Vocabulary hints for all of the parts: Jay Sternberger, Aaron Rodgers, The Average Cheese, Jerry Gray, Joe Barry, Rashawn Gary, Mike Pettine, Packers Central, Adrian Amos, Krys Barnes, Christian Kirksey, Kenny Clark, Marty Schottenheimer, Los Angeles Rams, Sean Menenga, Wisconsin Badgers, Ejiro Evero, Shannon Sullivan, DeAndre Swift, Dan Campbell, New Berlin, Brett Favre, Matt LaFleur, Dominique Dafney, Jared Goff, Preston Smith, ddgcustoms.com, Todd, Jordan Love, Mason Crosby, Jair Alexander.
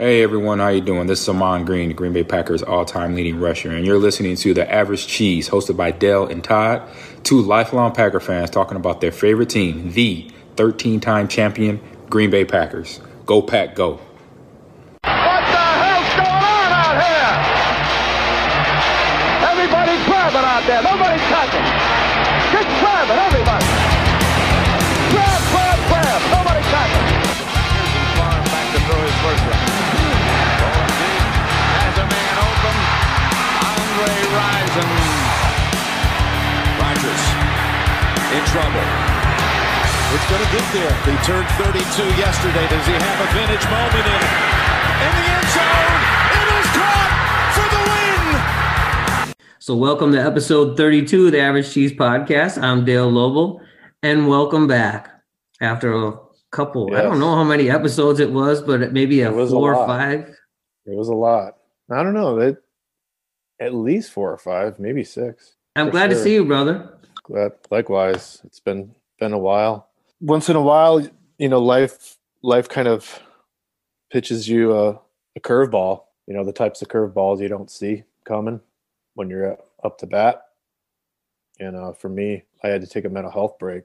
Hey everyone, how you doing? This is Amon Green, the Green Bay Packers all-time leading rusher, and you're listening to The Average Cheese, hosted by Dell and Todd, two lifelong Packer fans talking about their favorite team, the 13-time champion Green Bay Packers. Go Pack, go! In trouble. It's going to get there. He turned 32 yesterday. Does he have a vintage moment in it? In the end zone, it is caught for the win! So welcome to episode 32 of the Average Cheese Podcast. I'm Dale Lobel, and welcome back. After a couple, I don't know how many episodes it was, but maybe four or five. It was a lot. I don't know. At least four or five, maybe six. I'm glad to see you, brother. Likewise, it's been a while. Once in a while, you know, life kind of pitches you a curveball. You know, the types of curveballs you don't see coming when you're up to bat. And for me, I had to take a mental health break.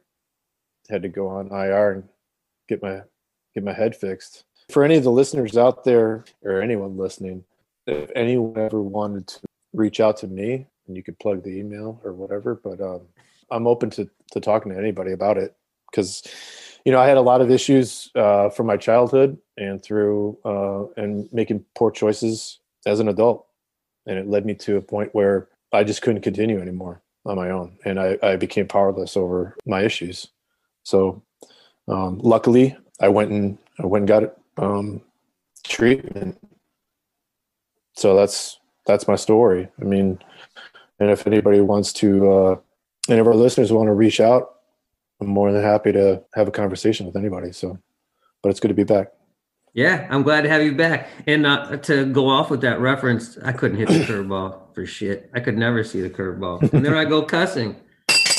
Had to go on IR and get my head fixed. For any of the listeners out there, or anyone listening, if anyone ever wanted to reach out to me, and you could plug the email or whatever, but I'm open to talking to anybody about it, because, you know, I had a lot of issues from my childhood and through and making poor choices as an adult. And it led me to a point where I just couldn't continue anymore on my own. And I became powerless over my issues. So luckily I went and got treatment. So that's my story. I mean, and if anybody wants to, any of our listeners want to reach out, I'm more than happy to have a conversation with anybody. So, but it's good to be back. Yeah, I'm glad to have you back. And to go off with that reference, I couldn't hit the curveball for shit. I could never see the curveball. And there I go cussing.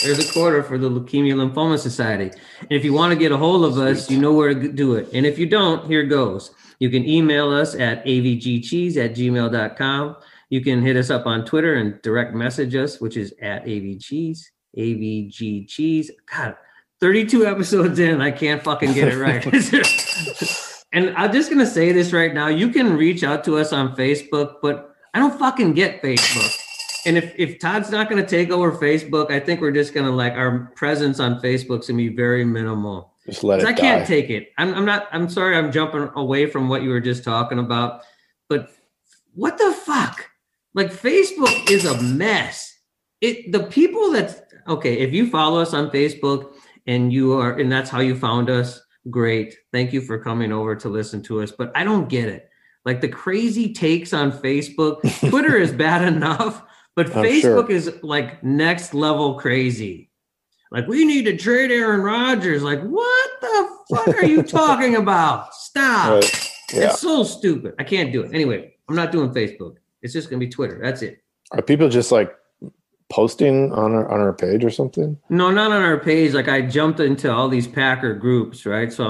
There's a quarter for the Leukemia Lymphoma Society. And if you want to get a hold of us, you know where to do it. And if you don't, here goes. You can email us at avgcheese@gmail.com. You can hit us up on Twitter and direct message us, which is at avgcheese, avgcheese. God, 32 episodes in, I can't fucking get it right. And I'm just going to say this right now. You can reach out to us on Facebook, but I don't fucking get Facebook. And if Todd's not going to take over Facebook, I think we're just going to, like, our presence on Facebook's going to be very minimal. Just let it die. I can't take it. I'm sorry I'm jumping away from what you were just talking about, but what the fuck? Like, Facebook is a mess. If you follow us on Facebook and that's how you found us, great. Thank you for coming over to listen to us, but I don't get it. Like, the crazy takes on Facebook, Twitter is bad enough, but Facebook is like next level crazy. Like, we need to trade Aaron Rodgers. Like, what the fuck are you talking about? Stop. Right. Yeah. It's so stupid. I can't do it. Anyway, I'm not doing Facebook. It's just going to be Twitter. That's it. Are people just, like, posting on our page or something? No, not on our page. Like, I jumped into all these Packer groups, right? So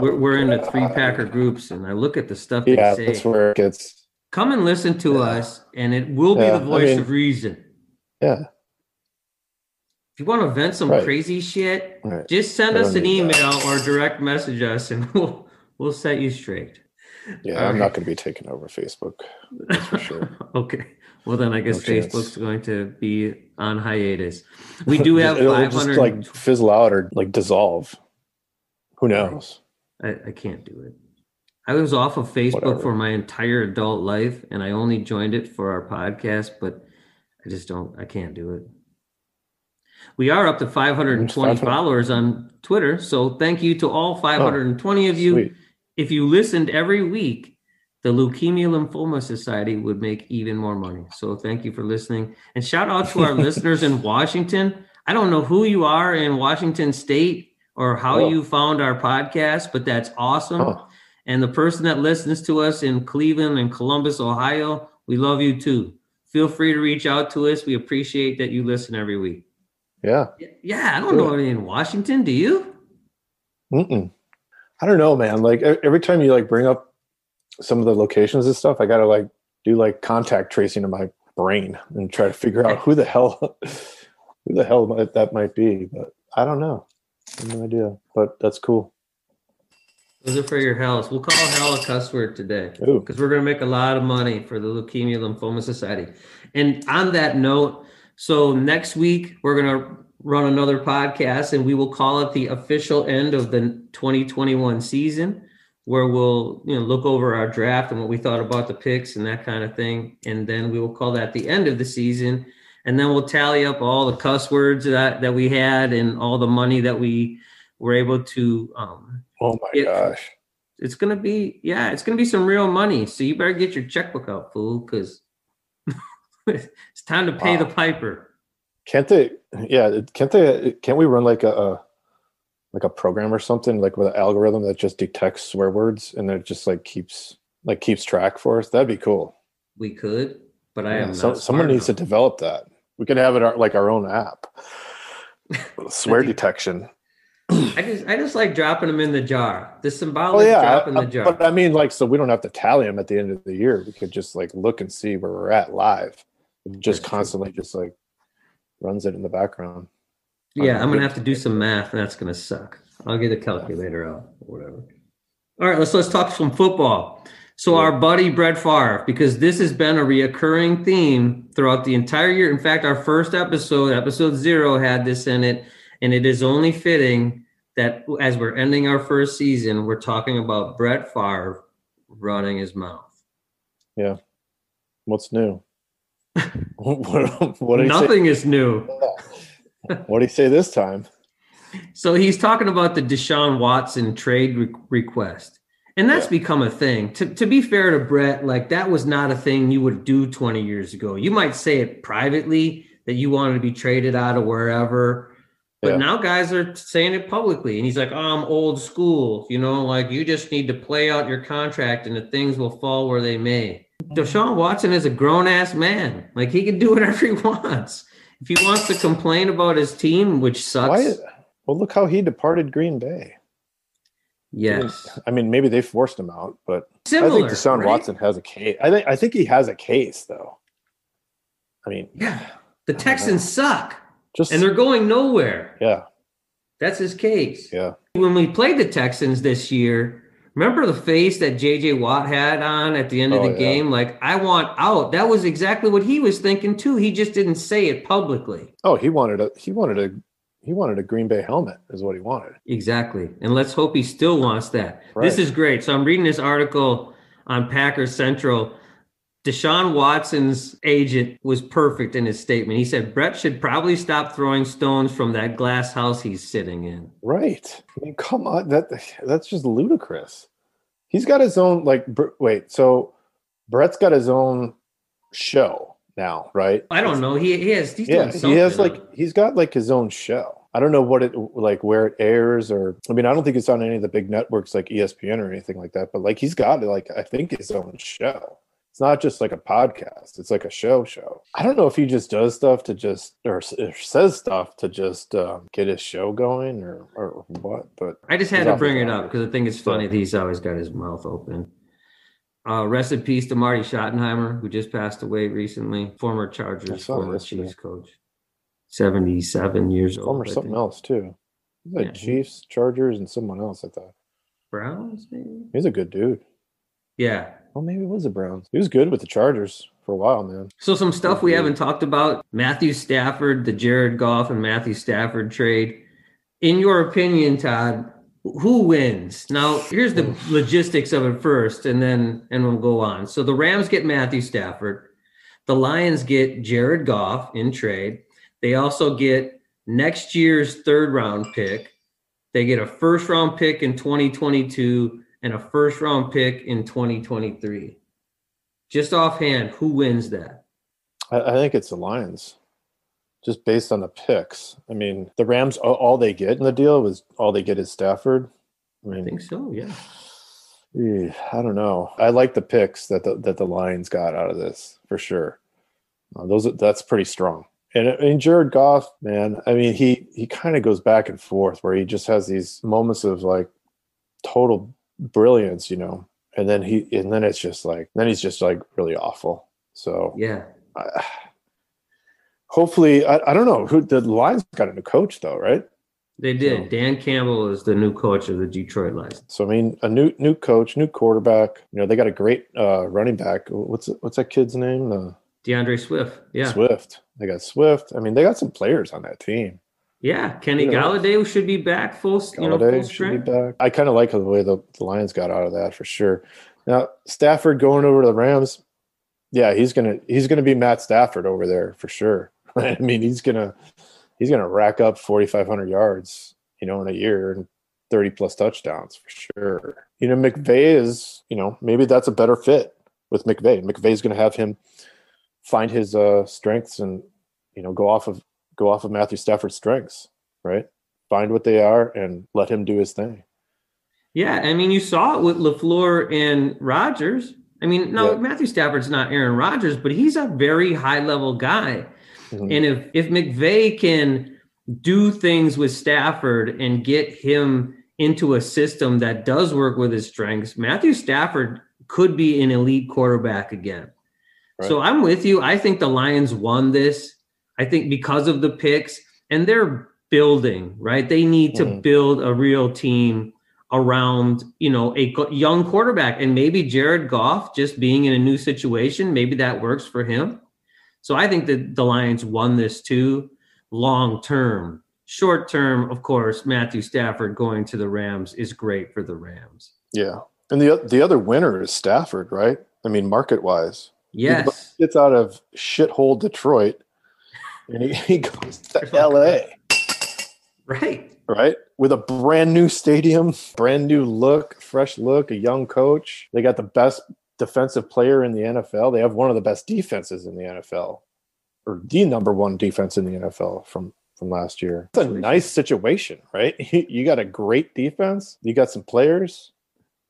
we're in the three Packer groups, and I look at the stuff they say. Yeah, that's where it gets. Come and listen to us, and it will be the voice of reason. Yeah. If you want to vent some crazy shit, just send us an email or direct message us, and we'll set you straight. Yeah, all I'm not going to be taking over Facebook, that's for sure. Okay. Well, then I guess Facebook's going to be on hiatus. We do have it'll 500. Just, like, fizzle out or, like, dissolve. Who knows? I can't do it. I was off of Facebook for my entire adult life, and I only joined it for our podcast, but I can't do it. We are up to 520 followers on Twitter, so thank you to all 520 of you. Sweet. If you listened every week, the Leukemia Lymphoma Society would make even more money. So thank you for listening. And shout out to our listeners in Washington. I don't know who you are in Washington State or how you found our podcast, but that's awesome. Oh. And the person that listens to us in Cleveland and Columbus, Ohio, we love you too. Feel free to reach out to us. We appreciate that you listen every week. Yeah. Yeah, I don't know any in Washington. Do you? I don't know, man. Like, every time you, like, bring up some of the locations and stuff, I got to like do like contact tracing in my brain and try to figure out who the hell that might be. But I don't know. I have no idea, but that's cool. Those are for your house. We'll call hell a cuss word today because we're going to make a lot of money for the Leukemia Lymphoma Society. And on that note, so next week we're going to run another podcast and we will call it the official end of the 2021 season, where we'll, you know, look over our draft and what we thought about the picks and that kind of thing. And then we will call that the end of the season. And then we'll tally up all the cuss words that we had and all the money that we were able to. Oh my gosh! It's gonna be some real money. So you better get your checkbook out, fool, because it's time to pay the piper. Can't we run like a program or something, like with an algorithm that just detects swear words and it just like keeps track for us? That'd be cool. We could. But I am. Someone needs to develop that. We could have it our own app. Swear detection. I just like dropping them in the jar. The symbolic drop in the jar. But I mean, like, so we don't have to tally them at the end of the year. We could just like look and see where we're at live. It just just like runs it in the background. Yeah, I'm gonna have to do some math, and that's gonna suck. I'll get a calculator out or whatever. All right, let's talk some football. So our buddy Brett Favre, because this has been a reoccurring theme throughout the entire year. In fact, our first episode, episode 0, had this in it, and it is only fitting that as we're ending our first season, we're talking about Brett Favre running his mouth. Yeah. What's new? what Nothing is new. What did he say this time? So he's talking about the Deshaun Watson trade request. And that's become a thing. To be fair to Brett, like that was not a thing you would do 20 years ago. You might say it privately that you wanted to be traded out of wherever, but now guys are saying it publicly. And he's like, I'm old school. You know, like you just need to play out your contract and the things will fall where they may. Deshaun Watson is a grown-ass man. Like he can do whatever he wants. If he wants to complain about his team, which sucks. Well, look how he departed Green Bay. Yes. I mean, maybe they forced him out, but I think Deshaun Watson has a case. I think he has a case, though. I mean, the Texans suck, and they're going nowhere. Yeah, that's his case. Yeah. When we played the Texans this year, remember the face that J.J. Watt had on at the end of the game? Like, I want out. That was exactly what he was thinking too. He just didn't say it publicly. Oh, he wanted a Green Bay helmet is what he wanted. Exactly. And let's hope he still wants that. Right. This is great. So I'm reading this article on Packers Central. Deshaun Watson's agent was perfect in his statement. He said, Brett should probably stop throwing stones from that glass house he's sitting in. Right. I mean, come on. That's just ludicrous. He's got his own, like, so Brett's got his own show now, right? I don't know. He's got like his own show. I don't know what it like where it airs, or I mean, I don't think it's on any of the big networks like ESPN or anything like that. But like he's got like I think his own show. It's not just like a podcast. It's like a show. I don't know if he just does stuff to just or says stuff to just get his show going or what. But I just had to bring it up because I think it's funny that he's always got his mouth open. Rest in peace to Marty Schottenheimer, who just passed away recently. Former Chargers, former Chiefs coach, 77 years old. Former something else too. Like Chiefs, Chargers, and someone else. I thought Browns. Maybe he's a good dude. Yeah. Well, maybe it was the Browns. He was good with the Chargers for a while, man. So some stuff we haven't talked about: Matthew Stafford, the Jared Goff and Matthew Stafford trade. In your opinion, Todd, who wins? Now, here's the logistics of it first, and we'll go on. So the Rams get Matthew Stafford. The Lions get Jared Goff in trade. They also get next year's third-round pick. They get a first-round pick in 2022 and a first-round pick in 2023. Just offhand, who wins that? I think it's the Lions. Just based on the picks. I mean, the Rams, all they get in the deal was all they get is Stafford. I mean, I think so, yeah. I don't know. I like the picks that the Lions got out of this for sure. That's pretty strong. And Jared Goff, man, I mean, he kind of goes back and forth where he just has these moments of like total brilliance, you know. and then he's just really awful. So yeah, hopefully I don't know who the Lions got a new coach though, right? They did. So, Dan Campbell is the new coach of the Detroit Lions. So I mean, a new coach, new quarterback. You know, they got a great running back. What's that kid's name? DeAndre Swift. Yeah, Swift. They got Swift. I mean, they got some players on that team. Yeah, Kenny Galladay should be back full strength. I kind of like the way the Lions got out of that for sure. Now Stafford going over to the Rams, yeah, he's gonna be Matt Stafford over there for sure. I mean, he's gonna rack up 4,500 yards, in a year and 30 plus touchdowns for sure. McVay is, maybe that's a better fit with McVay. McVay's gonna have him find his strengths and go off of Matthew Stafford's strengths, right? Find what they are and let him do his thing. Yeah, I mean, you saw it with LaFleur and Rodgers. I mean, no, yeah. Matthew Stafford's not Aaron Rodgers, but he's a very high-level guy. Mm-hmm. And if McVay can do things with Stafford and get him into a system that does work with his strengths, Matthew Stafford could be an elite quarterback again. Right. So I'm with you. I think the Lions won this. I think because of the picks, and they're building, right? They need to build a real team around, a young quarterback, and maybe Jared Goff just being in a new situation, maybe that works for him. So I think that the Lions won this too, long-term. Short-term, of course, Matthew Stafford going to the Rams is great for the Rams. Yeah. And the other winner is Stafford, right? I mean, market-wise. Yes. He gets out of shithole Detroit. And he goes to L.A. Right? With a brand new stadium, brand new look, fresh look, a young coach. They got the best defensive player in the NFL. They have one of the best defenses in the NFL, or the number one defense in the NFL from last year. It's a nice situation, right? You got a great defense. You got some players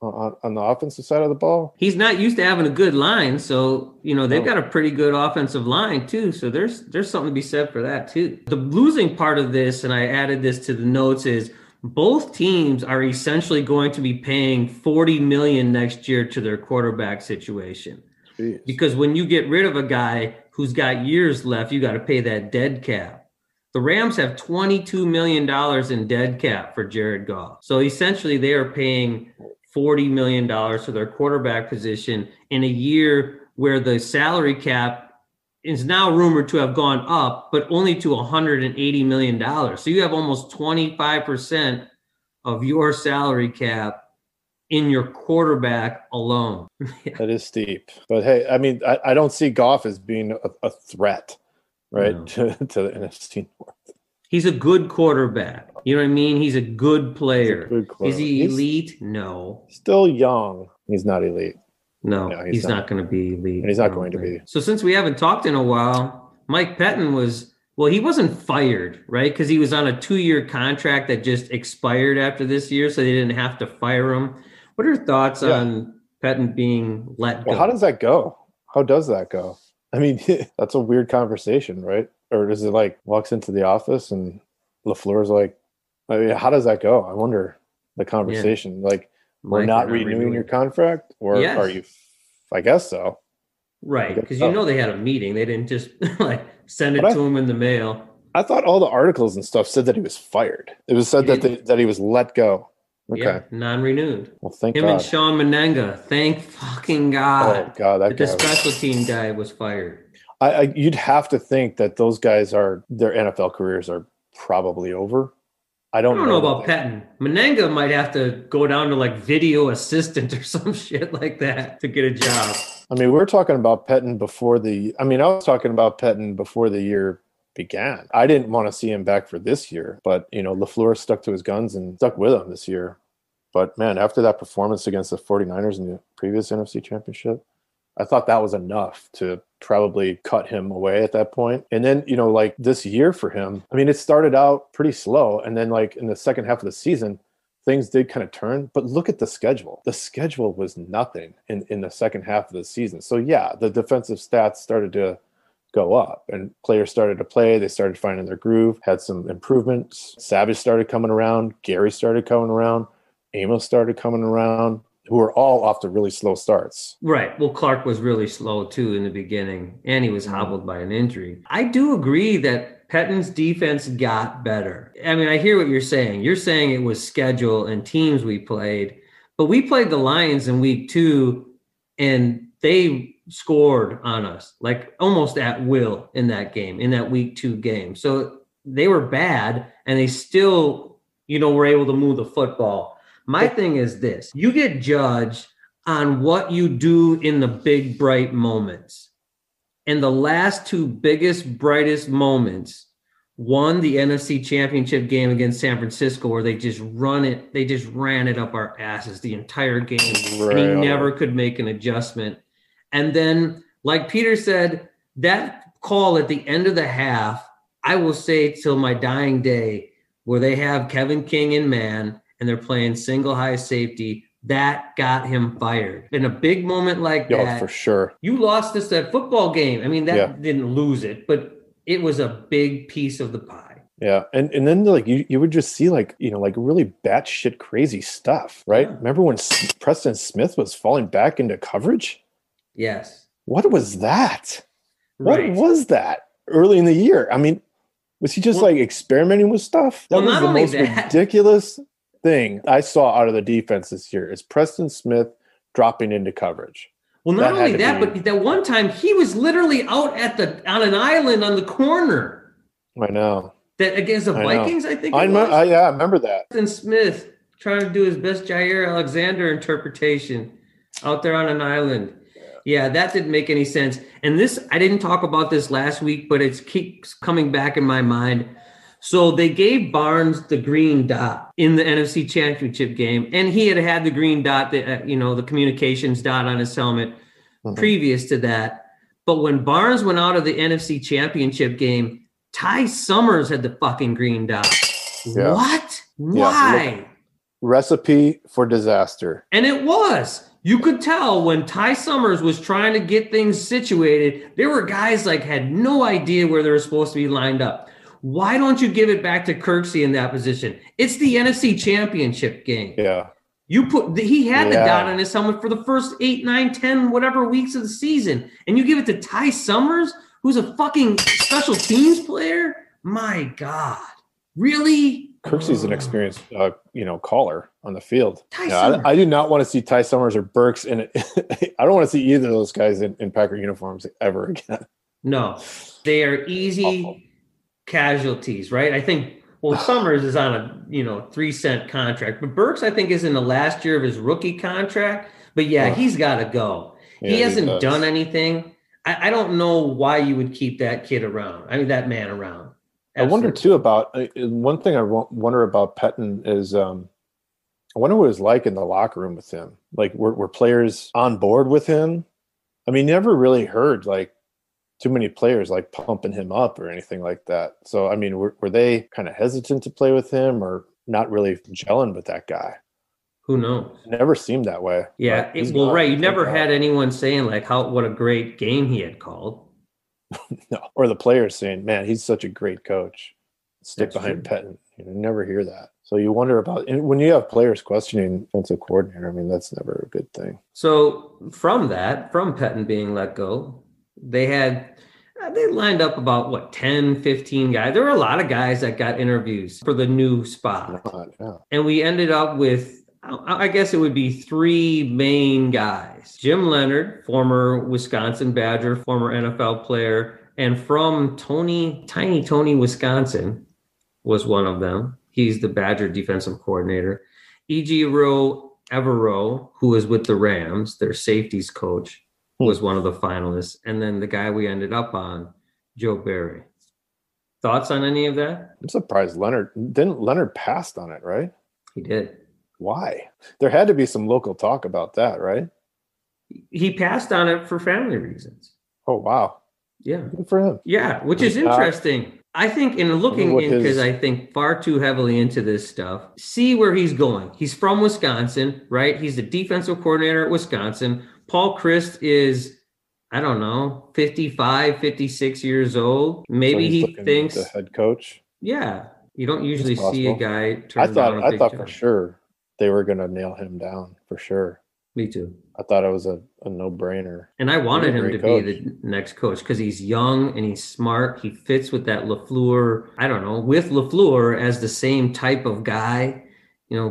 on the offensive side of the ball. He's not used to having a good line, so they've got a pretty good offensive line too, so there's something to be said for that too. The losing part of this, and I added this to the notes, is both teams are essentially going to be paying $40 million next year to their quarterback situation. Jeez. Because when you get rid of a guy who's got years left, you got to pay that dead cap. The Rams have $22 million in dead cap for Jared Goff, so essentially they are paying $40 million for their quarterback position in a year where the salary cap is now rumored to have gone up, but only to $180 million. So you have almost 25% of your salary cap in your quarterback alone. That is steep. But hey, I mean, I don't see Goff as being a threat, right, no, to the NFC North. He's a good quarterback. You know what I mean? He's a good player. Is he elite? No. Still young. He's not elite. No, he's not going to be elite. And he's not going to be. So since we haven't talked in a while, Mike Pettine he wasn't fired, right? Because he was on a 2-year contract that just expired after this year, so they didn't have to fire him. What are your thoughts on Pettine being let go? Well, how does that go? I mean, that's a weird conversation, right? Or does it walks into the office and LaFleur's like, I mean, how does that go? I wonder the conversation. Yeah. We're not renewing your contract, or are you? I guess so. Right, because they had a meeting. They didn't just send it to him in the mail. I thought all the articles and stuff said that he was fired. It was said that he was let go. Okay, yeah, non-renewed. Well, thank God. Him and Sean Menenga. Thank fucking God. Oh God, that guy. The special team guy was fired. You'd have to think that those guys their NFL careers are probably over. I don't know about Pettine. Menenga might have to go down to video assistant or some shit like that to get a job. I mean, we're talking about Pettine before I was talking about Pettine before the year began. I didn't want to see him back for this year, but LaFleur stuck to his guns and stuck with him this year. But man, after that performance against the 49ers in the previous NFC Championship, I thought that was enough to probably cut him away at that point. And then, this year for him, I mean, it started out pretty slow. And then in the second half of the season, things did kind of turn. But look at the schedule. The schedule was nothing in the second half of the season. So, yeah, the defensive stats started to go up and players started to play. They started finding their groove, had some improvements. Savage started coming around. Gary started coming around. Amos started coming around. who are all off to really slow starts. Right. Well, Clark was really slow too in the beginning, and he was hobbled by an injury. I do agree that Pettine's defense got better. I mean, I hear what you're saying. You're saying it was schedule and teams we played, but we played the Lions in week 2 and they scored on us like almost at will in that game, in that week 2 game. So they were bad and they still, you know, were able to move the football. My thing is this: you get judged on what you do in the big, bright moments. And the last two biggest, brightest moments, one, the NFC Championship game against San Francisco, where they just ran it up our asses the entire game. And he never could make an adjustment. And then, like Peter said, that call at the end of the half, I will say till my dying day, where they have Kevin King in man, and they're playing single high safety, that got him fired. In a big moment like that, for sure. You lost that football game. I mean, that didn't lose it, but it was a big piece of the pie. Yeah. And then like you would just see like really batshit crazy stuff, right? Yeah. Remember when Preston Smith was falling back into coverage? Yes. What was that? Right. What was that early in the year? I mean, was he just like experimenting with stuff? That was the most ridiculous thing I saw out of the defense this year is Preston Smith dropping into coverage. Well, not only that, but that one time he was literally out on an island on the corner. I know. That against the Vikings, I think. I remember that. Preston Smith trying to do his best Jair Alexander interpretation out there on an island. Yeah, that didn't make any sense. And this, I didn't talk about this last week, but it keeps coming back in my mind. So they gave Barnes the green dot in the NFC Championship game, and he had the green dot, the communications dot on his helmet previous to that. But when Barnes went out of the NFC Championship game, Ty Summers had the fucking green dot. Yeah. What? Why? Yeah. Look, recipe for disaster. And it was. You could tell when Ty Summers was trying to get things situated, there were guys like had no idea where they were supposed to be lined up. Why don't you give it back to Kirksey in that position? It's the NFC Championship game. Yeah. He had the dot on his helmet for the first 8, 9, 10, whatever weeks of the season. And you give it to Ty Summers, who's a fucking special teams player? My God. Really? Kirksey's an experienced, caller on the field. I do not want to see Ty Summers or Burks, and I don't want to see either of those guys in Packer uniforms ever again. No. They are easy casualties, right? I think, Summers is on a, 3-cent contract, but Burks, I think, is in the last year of his rookie contract, but he's got to go. Yeah, he hasn't done anything. I don't know why you would keep that kid around. I mean, that man around. Absolutely. I wonder too about one thing I wonder about Pettine is, I wonder what it was like in the locker room with him. Like were players on board with him? I mean, never really heard like too many players like pumping him up or anything like that. So, I mean, were they kind of hesitant to play with him or not really gelling with that guy? Who knows? Never seemed that way. Yeah. You never had anyone saying like what a great game he had called. No. Or the players saying, man, he's such a great coach. Stick behind Pettine. You never hear that. So you wonder about, and when you have players questioning defensive coordinator, I mean, that's never a good thing. So from Pettine being let go, they lined up about 10, 15 guys. There were a lot of guys that got interviews for the new spot. And we ended up with, I guess it would be 3 main guys. Jim Leonard, former Wisconsin Badger, former NFL player, and from Tiny Tony, Wisconsin was one of them. He's the Badger defensive coordinator. Ejiro Evero, who was with the Rams, their safeties coach, was one of the finalists. And then the guy we ended up on, Joe Barry. Thoughts on any of that? I'm surprised Leonard passed on it, right? He did. Why? There had to be some local talk about that, right? He passed on it for family reasons. Oh, wow. Yeah. Good for him. Yeah, which is interesting. I think because I think far too heavily into this stuff, see where he's going. He's from Wisconsin, right? He's the defensive coordinator at Wisconsin. Paul Christ is, I don't know, 55, 56 years old. Maybe he thinks the head coach. Yeah. You don't usually see a guy turn down a big job. I thought for sure they were going to nail him down for sure. Me too. I thought it was a no-brainer. And I wanted him to be the next coach because he's young and he's smart. He fits with that LaFleur, with LaFleur as the same type of guy,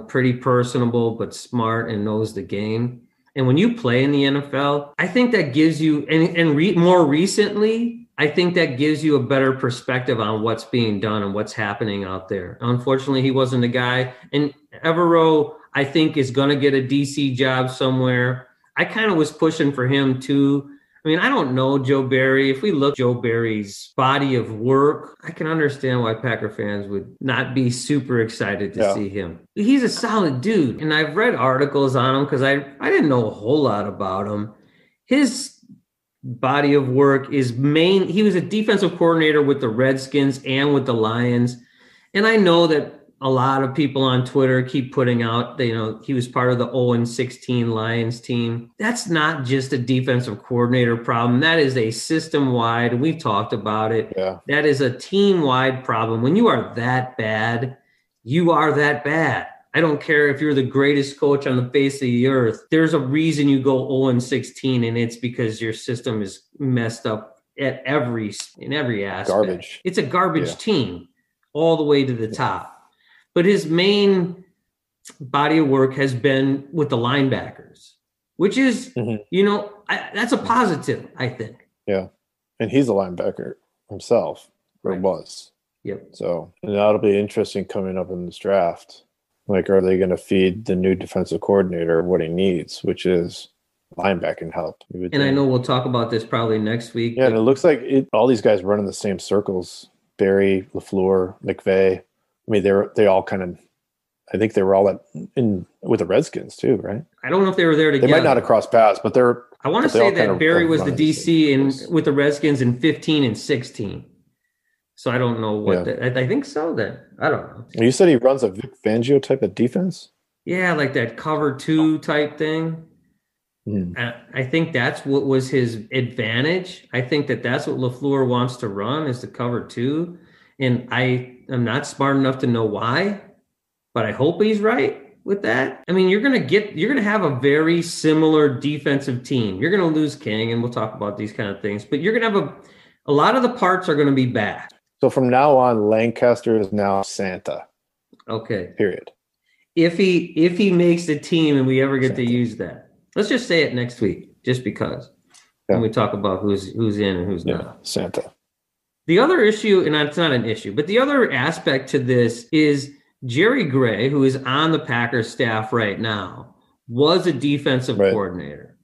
pretty personable but smart and knows the game. And when you play in the NFL, I think that gives you, and more recently, I think that gives you a better perspective on what's being done and what's happening out there. Unfortunately, he wasn't a guy. And Evero, I think, is going to get a DC job somewhere. I kind of was pushing for him too. I mean, I don't know Joe Barry. If we look at Joe Barry's body of work, I can understand why Packer fans would not be super excited to see him. He's a solid dude. And I've read articles on him because I didn't know a whole lot about him. His body of work is he was a defensive coordinator with the Redskins and with the Lions. And I know that a lot of people on Twitter keep putting out, he was part of the 0-16 Lions team. That's not just a defensive coordinator problem. That is a system-wide, we've talked about it. Yeah. That is a team-wide problem. When you are that bad, you are that bad. I don't care if you're the greatest coach on the face of the earth. There's a reason you go 0-16, and it's because your system is messed up in every aspect. Garbage. It's a garbage team all the way to the top. But his main body of work has been with the linebackers, which is, that's a positive, I think. Yeah. And he's a linebacker himself, or was. Yep. So that'll be interesting coming up in this draft. Like, are they going to feed the new defensive coordinator what he needs, which is linebacking help? And I know we'll talk about this probably next week. Yeah, and it looks like all these guys run in the same circles. Barry, LaFleur, McVay. I mean, they all kind of, I think they were all with the Redskins too, right? I don't know if they were there together. They might not have crossed paths, but they're. I want to say that Barry was the DC with the Redskins in 15 and 16. So I don't know what I think so then. I don't know. You said he runs a Vic Fangio type of defense? Yeah, like that cover 2 type thing. I think that's what was his advantage. I think that's what LaFleur wants to run is the cover 2. And I'm not smart enough to know why, but I hope he's right with that. I mean, you're going to have a very similar defensive team. You're going to lose King, and we'll talk about these kind of things, but you're going to have a lot of the parts are going to be back. So from now on, Lancaster is now Santa. Okay. Period. If he makes the team and we ever get Santa. To use that, let's just say it next week, just because when we talk about who's in and who's not. Santa. The other issue, and it's not an issue, but the other aspect to this is Jerry Gray, who is on the Packers staff right now, was a defensive coordinator.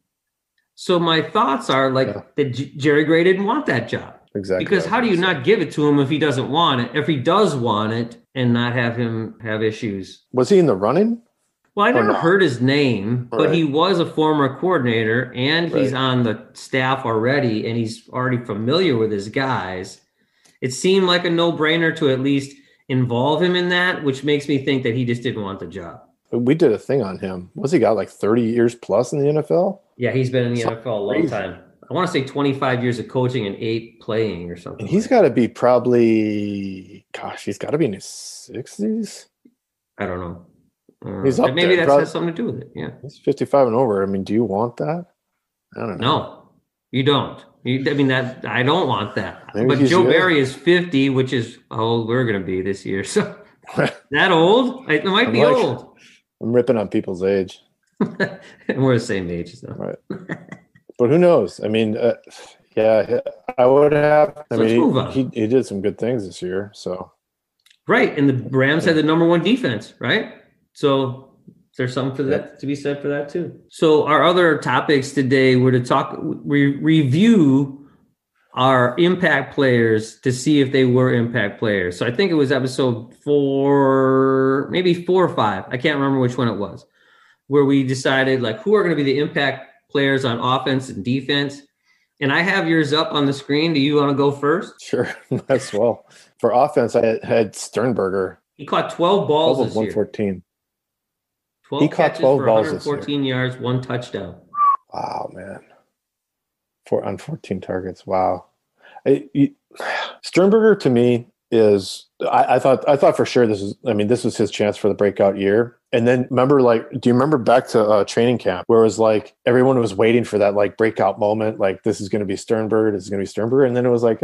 So my thoughts are that Jerry Gray didn't want that job. Exactly. Because how do you not give it to him if he doesn't want it, if he does want it and not have him have issues? Was he in the running? Well, I never heard his name, but he was a former coordinator and he's on the staff already and he's already familiar with his guys. It seemed like a no-brainer to at least involve him in that, which makes me think that he just didn't want the job. We did a thing on him. What's he got, like 30 years plus in the NFL? Yeah, he's been in the NFL a long time. I want to say 25 years of coaching and 8 playing or something. And he's got to be he's got to be in his 60s? I don't know. He's up maybe there. That has something to do with it. Yeah, he's 55 and over. I mean, do you want that? I don't know. No, you don't. I don't want that. Maybe but Joe Barry is 50, which is how old we're going to be this year. So that old? It might be old. I'm ripping on people's age. And we're the same age. So. Right. But who knows? I mean, I would have. He did some good things this year. So. Right, and the Rams had the number 1 defense, right? So there's something for that to be said for that too. So our other topics today were to review our impact players to see if they were impact players. So I think it was episode 4, maybe 4 or 5. I can't remember which one it was, where we decided who are going to be the impact players on offense and defense. And I have yours up on the screen. Do you want to go first? Sure, as well. For offense, I had Sternberger. He caught 12 balls this year. 114. 12 he caught 12 balls this year. 114 yards, 1 touchdown. Wow, man. 14 targets. Wow. Sternberger to me is I thought for sure this was his chance for the breakout year. And then remember, like, do you remember back to training camp where it was like everyone was waiting for that like breakout moment, like this is going to be Sternberger, and then it was like,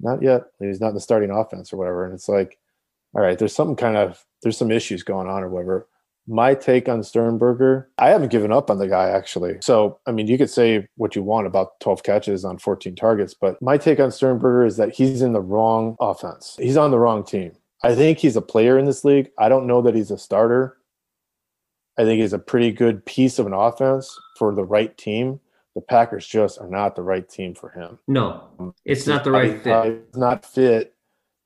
not yet. He's not in the starting offense or whatever. And it's like, all right, there's some issues going on or whatever. My take on Sternberger, I haven't given up on the guy, actually. So, I mean, you could say what you want about 12 catches on 14 targets, but my take on Sternberger is that he's in the wrong offense. He's on the wrong team. I think he's a player in this league. I don't know that he's a starter. I think he's a pretty good piece of an offense for the right team. The Packers just are not the right team for him. No, it's not the right fit. It's not fit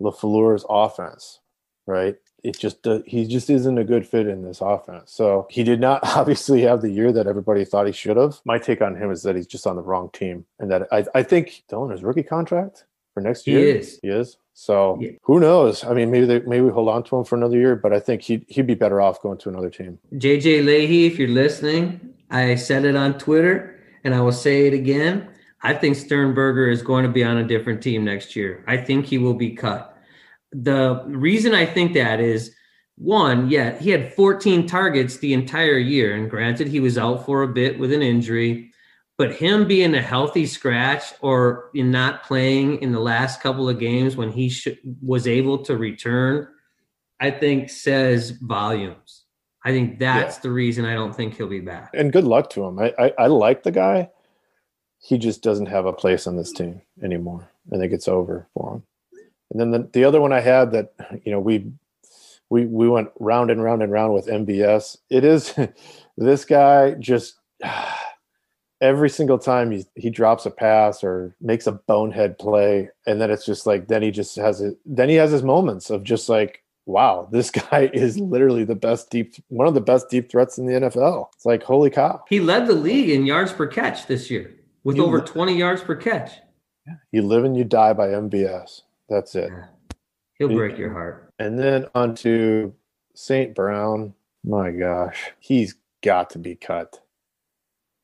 LaFleur's offense, right? It just he just isn't a good fit in this offense. So he did not obviously have the year that everybody thought he should have. My take on him is that he's just on the wrong team, and that I think Dylan has rookie contract for next year. He is. So yeah. Who knows? I mean, maybe we hold on to him for another year, but I think he'd be better off going to another team. JJ Leahy, if you're listening, I said it on Twitter, and I will say it again. I think Sternberger is going to be on a different team next year. I think he will be cut. The reason I think that is, one, yeah, he had 14 targets the entire year. And granted, he was out for a bit with an injury. But him being a healthy scratch or in not playing in the last couple of games when he was able to return, I think says volumes. I think that's the reason I don't think he'll be back. And good luck to him. I like the guy. He just doesn't have a place on this team anymore. I think it's over for him. And then the other one I had that, you know, we went round and round and round with MBS. It is this guy just every single time he drops a pass or makes a bonehead play. And then it's just like, then he has his moments of just like, wow, this guy is literally one of the best deep threats in the NFL. It's like, holy cow. He led the league in yards per catch this year with over 20 yards per catch. Yeah. You live and you die by MBS. That's it. Yeah. He'll break your heart. And then on to St. Brown. My gosh. He's got to be cut.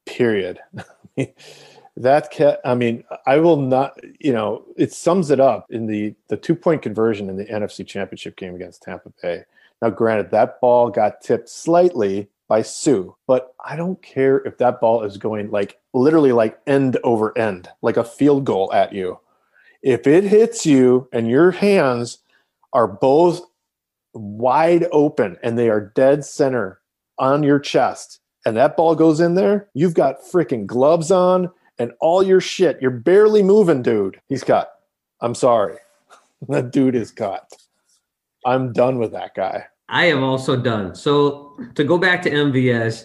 Period. I will not, you know, it sums it up in the 2-point conversion in the NFC Championship game against Tampa Bay. Now, granted, that ball got tipped slightly by Sue, but I don't care if that ball is going like literally like end over end, like a field goal at you. If it hits you and your hands are both wide open and they are dead center on your chest and that ball goes in there, you've got freaking gloves on and all your shit. You're barely moving, dude. He's cut. I'm sorry. That dude is cut. I'm done with that guy. I am also done. So to go back to MVS,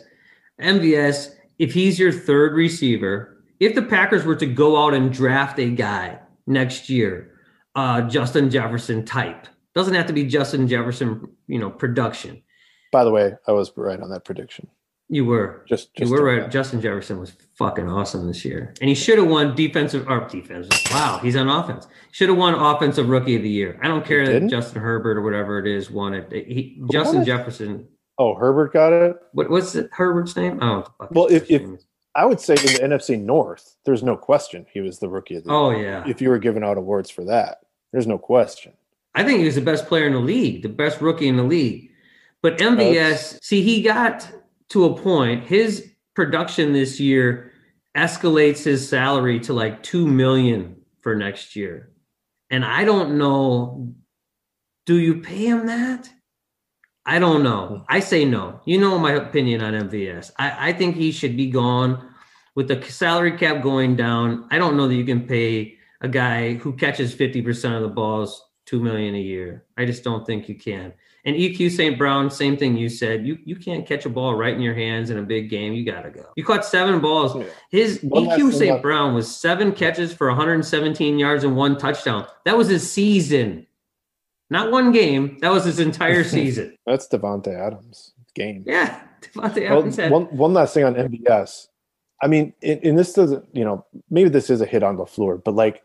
if he's your third receiver, if the Packers were to go out and draft a guy next year, Justin Jefferson type. Doesn't have to be Justin Jefferson, you know, production. By the way, I was right on that prediction. You were. You were right. Justin Jefferson was fucking awesome this year. And he should have won defensive. Wow, he's on offense. Should have won offensive rookie of the year. I don't care that Justin Herbert or whatever it is won it. Justin Jefferson. Oh, Herbert got it? What's Herbert's name? Oh, well, I would say in the NFC North, there's no question he was the rookie of the year. Oh, yeah. If you were giving out awards for that, there's no question. I think he was the best player in the league, the best rookie in the league. But MVS, he got to a point. His production this year escalates his salary to like $2 million for next year. And I don't know, do you pay him that? I don't know. I say no. You know my opinion on MVS. I think he should be gone. With the salary cap going down, I don't know that you can pay a guy who catches 50% of the balls $2 million a year. I just don't think you can. And EQ St. Brown, same thing you said. You can't catch a ball right in your hands in a big game. You got to go. You caught 7 balls. His EQ St. Brown was 7 catches for 117 yards and 1 touchdown. That was his season. Not one game. That was his entire season. That's Davante Adams' game. Yeah, Davante Adams. One last thing on MBS. I mean, and this doesn't, you know, maybe this is a hit on LaFleur, but like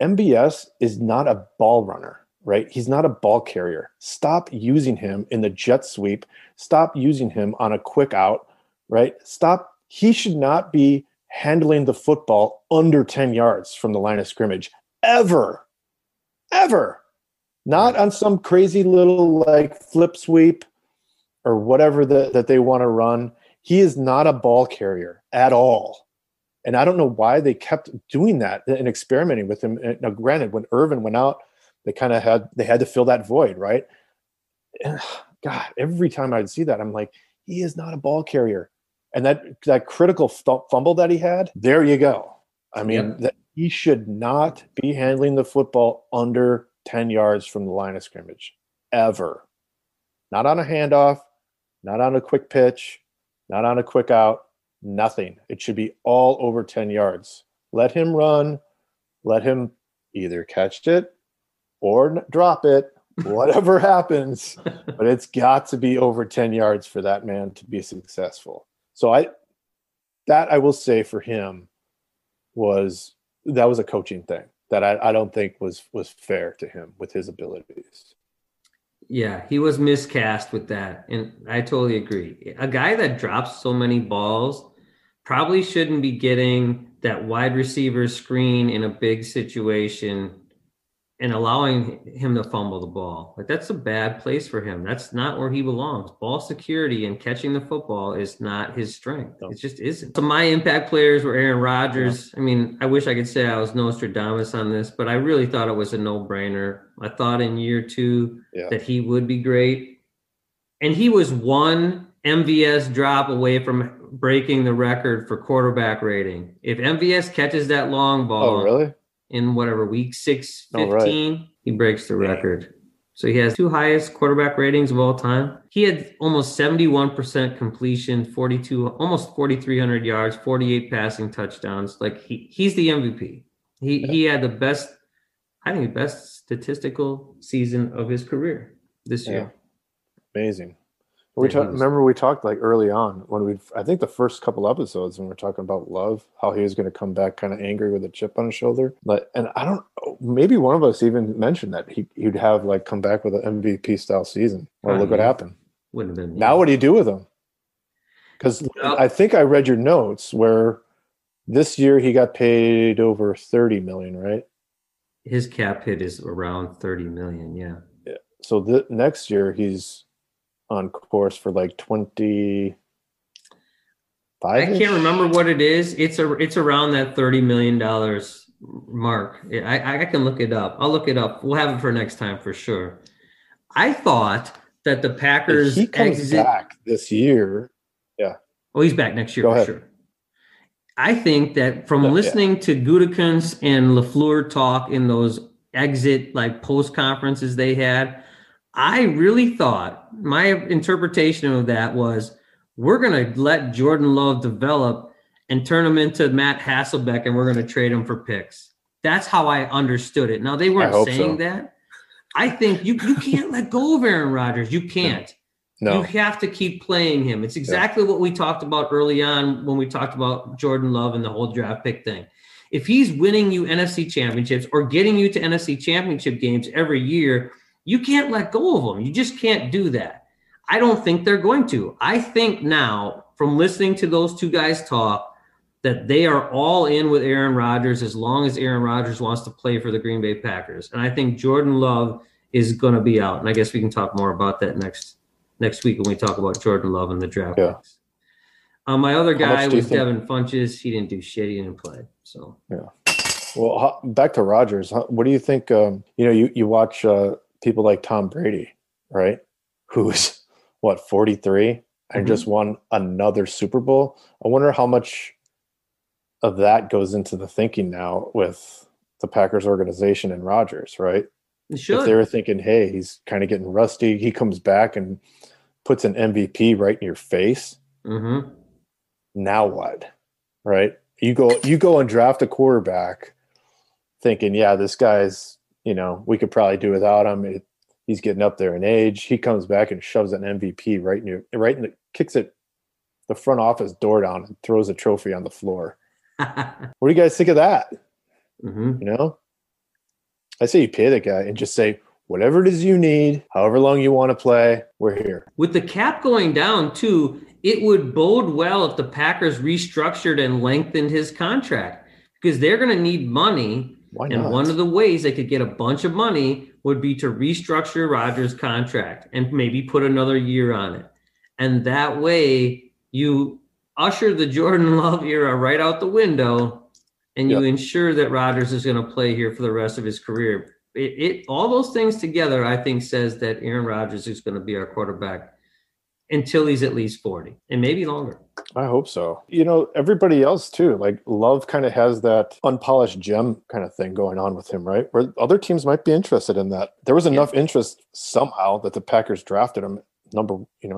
MBS is not a ball runner, right? He's not a ball carrier. Stop using him in the jet sweep. Stop using him on a quick out, right? Stop. He should not be handling the football under 10 yards from the line of scrimmage ever. Not on some crazy little like flip sweep or whatever that they want to run. He is not a ball carrier at all. And I don't know why they kept doing that and experimenting with him. Now, granted, when Irvin went out, they had to fill that void, right? And, God, every time I'd see that, I'm like, he is not a ball carrier. And that critical fumble that he had, there you go. I mean, yeah. He should not be handling the football under 10 yards from the line of scrimmage, ever. Not on a handoff, not on a quick pitch, not on a quick out, nothing. It should be all over 10 yards. Let him run. Let him either catch it or drop it, whatever happens. But it's got to be over 10 yards for that man to be successful. So I will say for him was a coaching thing that I don't think was fair to him with his abilities. Yeah, he was miscast with that. And I totally agree. A guy that drops so many balls probably shouldn't be getting that wide receiver screen in a big situation and allowing him to fumble the ball. Like, that's a bad place for him. That's not where he belongs. Ball security and catching the football is not his strength. No. It just isn't. So my impact players were Aaron Rodgers. Yeah. I mean, I wish I could say I was Nostradamus on this, but I really thought it was a no-brainer. I thought in year two that he would be great. And he was one MVS drop away from breaking the record for quarterback rating. If MVS catches that long ball. Oh, really? In whatever, week 6-15, he breaks the record. So he has two highest quarterback ratings of all time. He had almost 71% completion, almost 4,300 yards, 48 passing touchdowns. Like, he's the MVP. He had the best, I think, best statistical season of his career this year. Amazing. Remember we talked like early on when I think the first couple episodes when we were talking about Love, how he was going to come back kind of angry with a chip on his shoulder. But, and I don't know, maybe one of us even mentioned that he'd have like come back with an MVP style season. Well, look what happened. Wouldn't have been. Now what do you do with him? Because I think I read your notes where this year he got paid over $30 million, right? His cap hit is around $30 million. Yeah. Yeah. So next year he's on course for like 25. I can't remember what it is. It's around that $30 million mark. I can look it up. I'll look it up. We'll have it for next time for sure. I thought that the Packers if he comes back this year. Yeah. Oh, he's back next year for sure. I think that from listening to Gutekunst and LaFleur talk in those exit like post conferences they had, I really thought my interpretation of that was we're going to let Jordan Love develop and turn him into Matt Hasselbeck and we're going to trade him for picks. That's how I understood it. Now, they weren't saying that. I think you can't let go of Aaron Rodgers. You can't. No. You have to keep playing him. It's exactly what we talked about early on when we talked about Jordan Love and the whole draft pick thing. If he's winning you NFC championships or getting you to NFC championship games every year, you can't let go of them. You just can't do that. I don't think they're going to. I think now, from listening to those two guys talk, that they are all in with Aaron Rodgers as long as Aaron Rodgers wants to play for the Green Bay Packers. And I think Jordan Love is going to be out. And I guess we can talk more about that next week when we talk about Jordan Love and the draft picks. My other guy was Devin Funchess. He didn't do shit. He didn't play. So well, back to Rodgers. What do you think? You watch people like Tom Brady, right? Who's 43 and just won another Super Bowl. I wonder how much of that goes into the thinking now with the Packers organization and Rodgers, right? If they were thinking, hey, he's kind of getting rusty. He comes back and puts an MVP right in your face. Mm-hmm. Now what? Right? You go and draft a quarterback thinking, yeah, this guy's, we could probably do without him. He's getting up there in age. He comes back and shoves an MVP right in the kicks it the front office door down and throws a trophy on the floor. What do you guys think of that? Mm-hmm. I say you pay the guy and just say whatever it is you need, however long you want to play, we're here. With the cap going down too, it would bode well if the Packers restructured and lengthened his contract. because they're going to need money. Why not? And one of the ways they could get a bunch of money would be to restructure Rodgers' contract and maybe put another year on it. And that way you usher the Jordan Love era right out the window and you ensure that Rodgers is going to play here for the rest of his career. It all those things together, I think, says that Aaron Rodgers is going to be our quarterback until he's at least 40 and maybe longer. I hope so. You know, everybody else too, like Love kind of has that unpolished gem kind of thing going on with him, right? Where other teams might be interested in that. There was enough interest somehow that the Packers drafted him in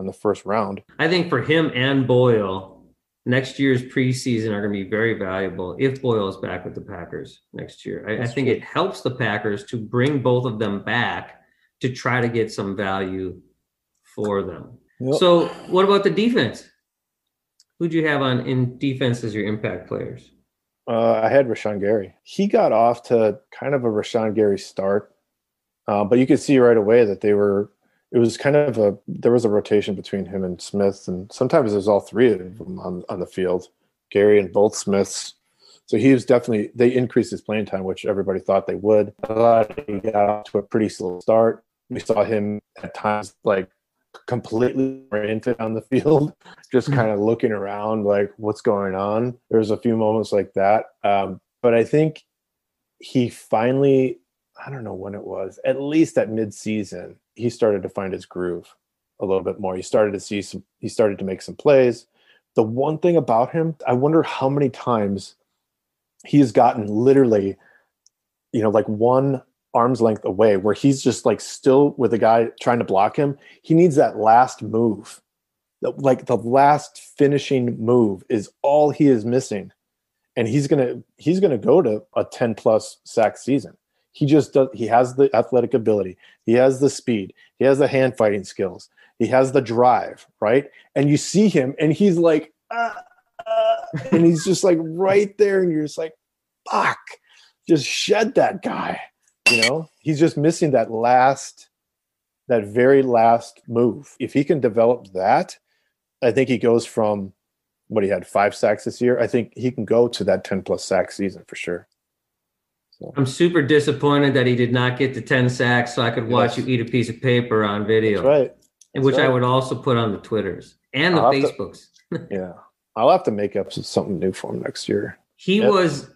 the first round. I think for him and Boyle, next year's preseason are going to be very valuable if Boyle is back with the Packers next year. I think it helps the Packers to bring both of them back to try to get some value for them. Yep. So what about the defense? Who'd you have on in defense as your impact players? I had Rashawn Gary. He got off to kind of a Rashawn Gary start, but you could see right away that there was a rotation between him and Smith, and sometimes there's all three of them on the field, Gary and both Smiths. So they increased his playing time, which everybody thought they would. I thought he got off to a pretty slow start. We saw him at times like completely oriented on the field, just kind of looking around like what's going on. There was a few moments like that, but I think he finally, I don't know when it was, at least at midseason, he started to find his groove a little bit more. He started to make some plays. The one thing about him, I wonder how many times he's gotten literally, like one arm's length away where he's just like still with the guy trying to block him. He needs that last move. Like the last finishing move is all he is missing. And he's going to go to a 10 plus sack season. He just does. He has the athletic ability. He has the speed. He has the hand fighting skills. He has the drive. Right. And you see him and he's like, and he's just like right there. And you're just like, fuck, just shed that guy. He's just missing that very last move. If he can develop that, I think he goes from what he had 5 sacks this year. I think he can go to that 10 plus sack season for sure. So. I'm super disappointed that he did not get to 10 sacks so I could watch you eat a piece of paper on video. That's right. I would also put on the Twitters and the Facebooks. Yeah. I'll have to make up something new for him next year. He was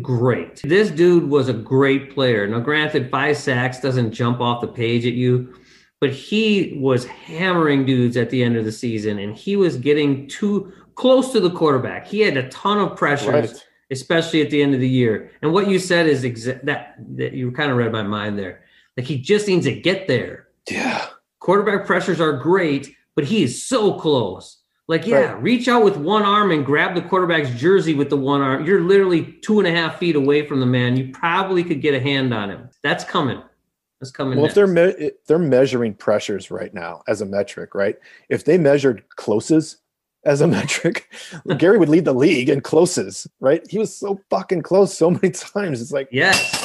great. This dude was a great player. Now, granted, 5 sacks doesn't jump off the page at you, but he was hammering dudes at the end of the season, and he was getting too close to the quarterback. He had a ton of pressures, especially at the end of the year. And what you said is that you kind of read my mind there. Like, he just needs to get there. Yeah. Quarterback pressures are great, but he is so close. Like, reach out with one arm and grab the quarterback's jersey with the one arm. You're literally 2.5 feet away from the man. You probably could get a hand on him. That's coming. Well, next. If they're measuring pressures right now as a metric, right? If they measured closes as a metric, Gary would lead the league in closes, right? He was so fucking close so many times. It's like, yes.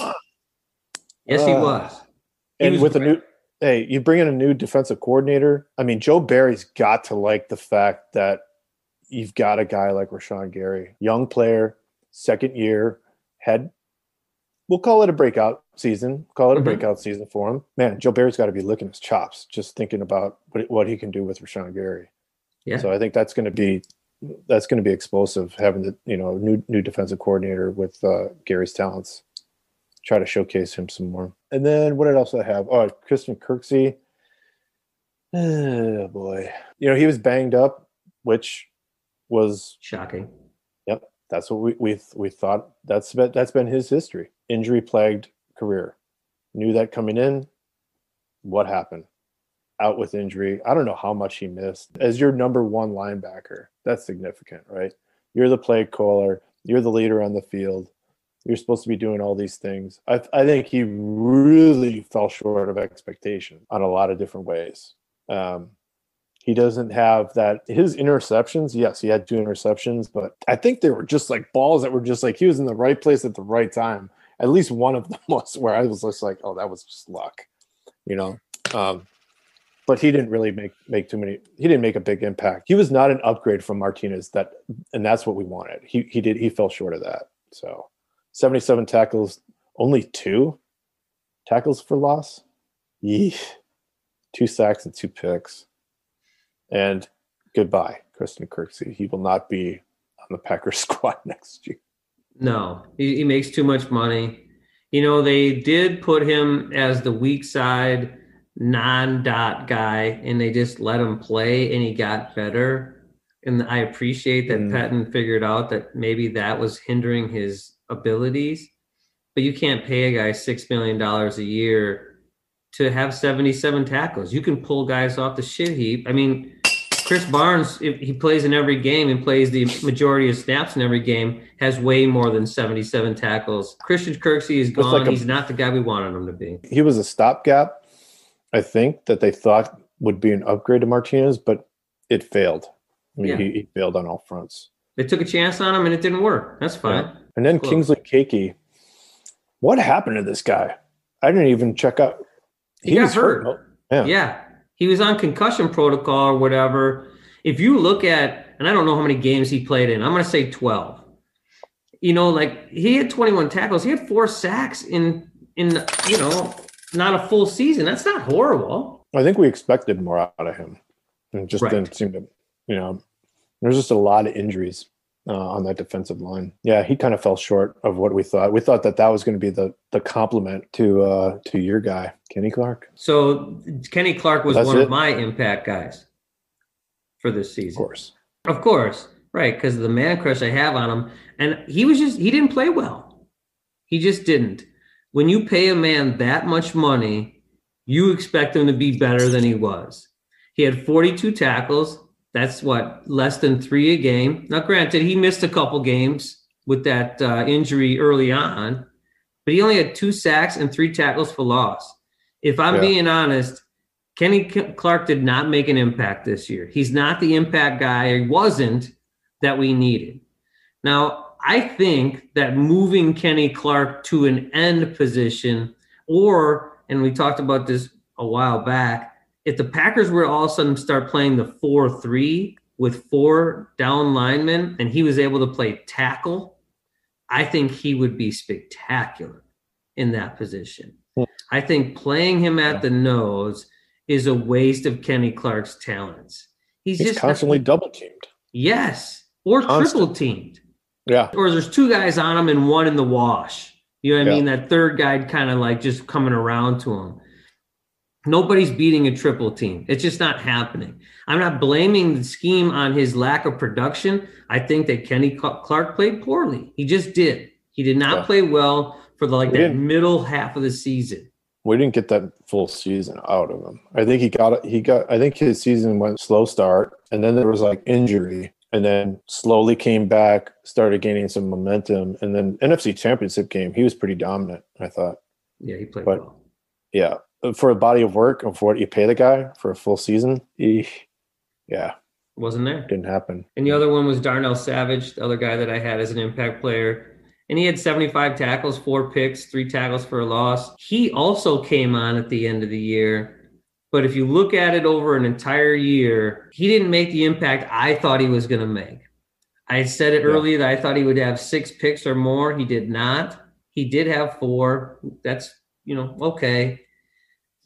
Yes, he was. Hey, you bring in a new defensive coordinator. I mean, Joe Barry's got to like the fact that you've got a guy like Rashawn Gary, young player, second year, we'll call it a breakout season. Breakout season for him. Man, Joe Barry's got to be licking his chops just thinking about what he can do with Rashawn Gary. Yeah. So I think that's going to be explosive, having the new defensive coordinator with Gary's talents. Try to showcase him some more. And then what else I have? Oh, Christian Kirksey. Oh, boy. He was banged up, which was shocking. Yep. That's what we thought. That's been his history. Injury-plagued career. Knew that coming in. What happened? Out with injury. I don't know how much he missed. As your number one linebacker, that's significant, right? You're the play caller. You're the leader on the field. You're supposed to be doing all these things. I think he really fell short of expectation on a lot of different ways. He doesn't have that. His interceptions, yes, he had 2 interceptions, but I think they were just like balls that were just like he was in the right place at the right time. At least one of them was where I was just like, oh, that was just luck, But he didn't really make too many. He didn't make a big impact. He was not an upgrade from Martinez, and that's what we wanted. He fell short of that. So 77 tackles, only 2 tackles for loss. Yeesh. 2 sacks and 2 picks. And goodbye, Christian Kirksey. He will not be on the Packers squad next year. No, he makes too much money. You know, they did put him as the weak side non-dot guy, and they just let him play, and he got better. And I appreciate that Pettine figured out that maybe that was hindering his abilities. But you can't pay a guy $6 million a year to have 77 tackles. You can pull guys off the shit heap. I mean, Krys Barnes, if he plays in every game and plays the majority of snaps in every game, has way more than 77 tackles. Christian Kirksey is gone. He's not the guy we wanted him to be. He was a stopgap, I think, that they thought would be an upgrade to Martinez, but it failed. I mean, he failed on all fronts. They took a chance on him, and it didn't work. That's fine. Yeah. And then Kingsley Keke, what happened to this guy? I didn't even check out. He got hurt. Yeah. He was on concussion protocol or whatever. If you look at, and I don't know how many games he played in, I'm going to say 12. You know, like he had 21 tackles. He had 4 sacks in you know, not a full season. That's not horrible. I think we expected more out of him. And it just didn't seem to, you know, there's just a lot of injuries on that defensive line. Yeah, he kind of fell short of what we thought. We thought that that was going to be the compliment to your guy, Kenny Clark. So Kenny Clark was one of my impact guys for this season. Of course. Right, because of the man crush I have on him. And he didn't play well. He just didn't. When you pay a man that much money, you expect him to be better than he was. He had 42 tackles. That's less than 3 a game. Now, granted, he missed a couple games with that injury early on, but he only had 2 sacks and 3 tackles for loss. If I'm being honest, Kenny Clark did not make an impact this year. He's not the impact guy. He wasn't that we needed. Now, I think that moving Kenny Clark to an end position and we talked about this a while back, if the Packers were all of a sudden start playing the 4-3 with 4 down linemen and he was able to play tackle, I think he would be spectacular in that position. Yeah. I think playing him at the nose is a waste of Kenny Clark's talents. He's just constantly double teamed. Yes. Or triple teamed. Yeah. Or there's 2 guys on him and 1 in the wash. You know what I mean? That third guy kind of like just coming around to him. Nobody's beating a triple team. It's just not happening. I'm not blaming the scheme on his lack of production. I think that Kenny Clark played poorly. He just did. He did not play well for that middle half of the season. We didn't get that full season out of him. I think I think his season went slow start, and then there was like injury, and then slowly came back, started gaining some momentum, and then NFC Championship game, he was pretty dominant, I thought. Yeah, he played well. Yeah. For a body of work and for what you pay the guy for a full season, wasn't there. Didn't happen. And the other one was Darnell Savage, the other guy that I had as an impact player. And he had 75 tackles, 4 picks, 3 tackles for a loss. He also came on at the end of the year. But if you look at it over an entire year, he didn't make the impact I thought he was going to make. I said it earlier that I thought he would have 6 picks or more. He did not. He did have 4. That's, you know, okay.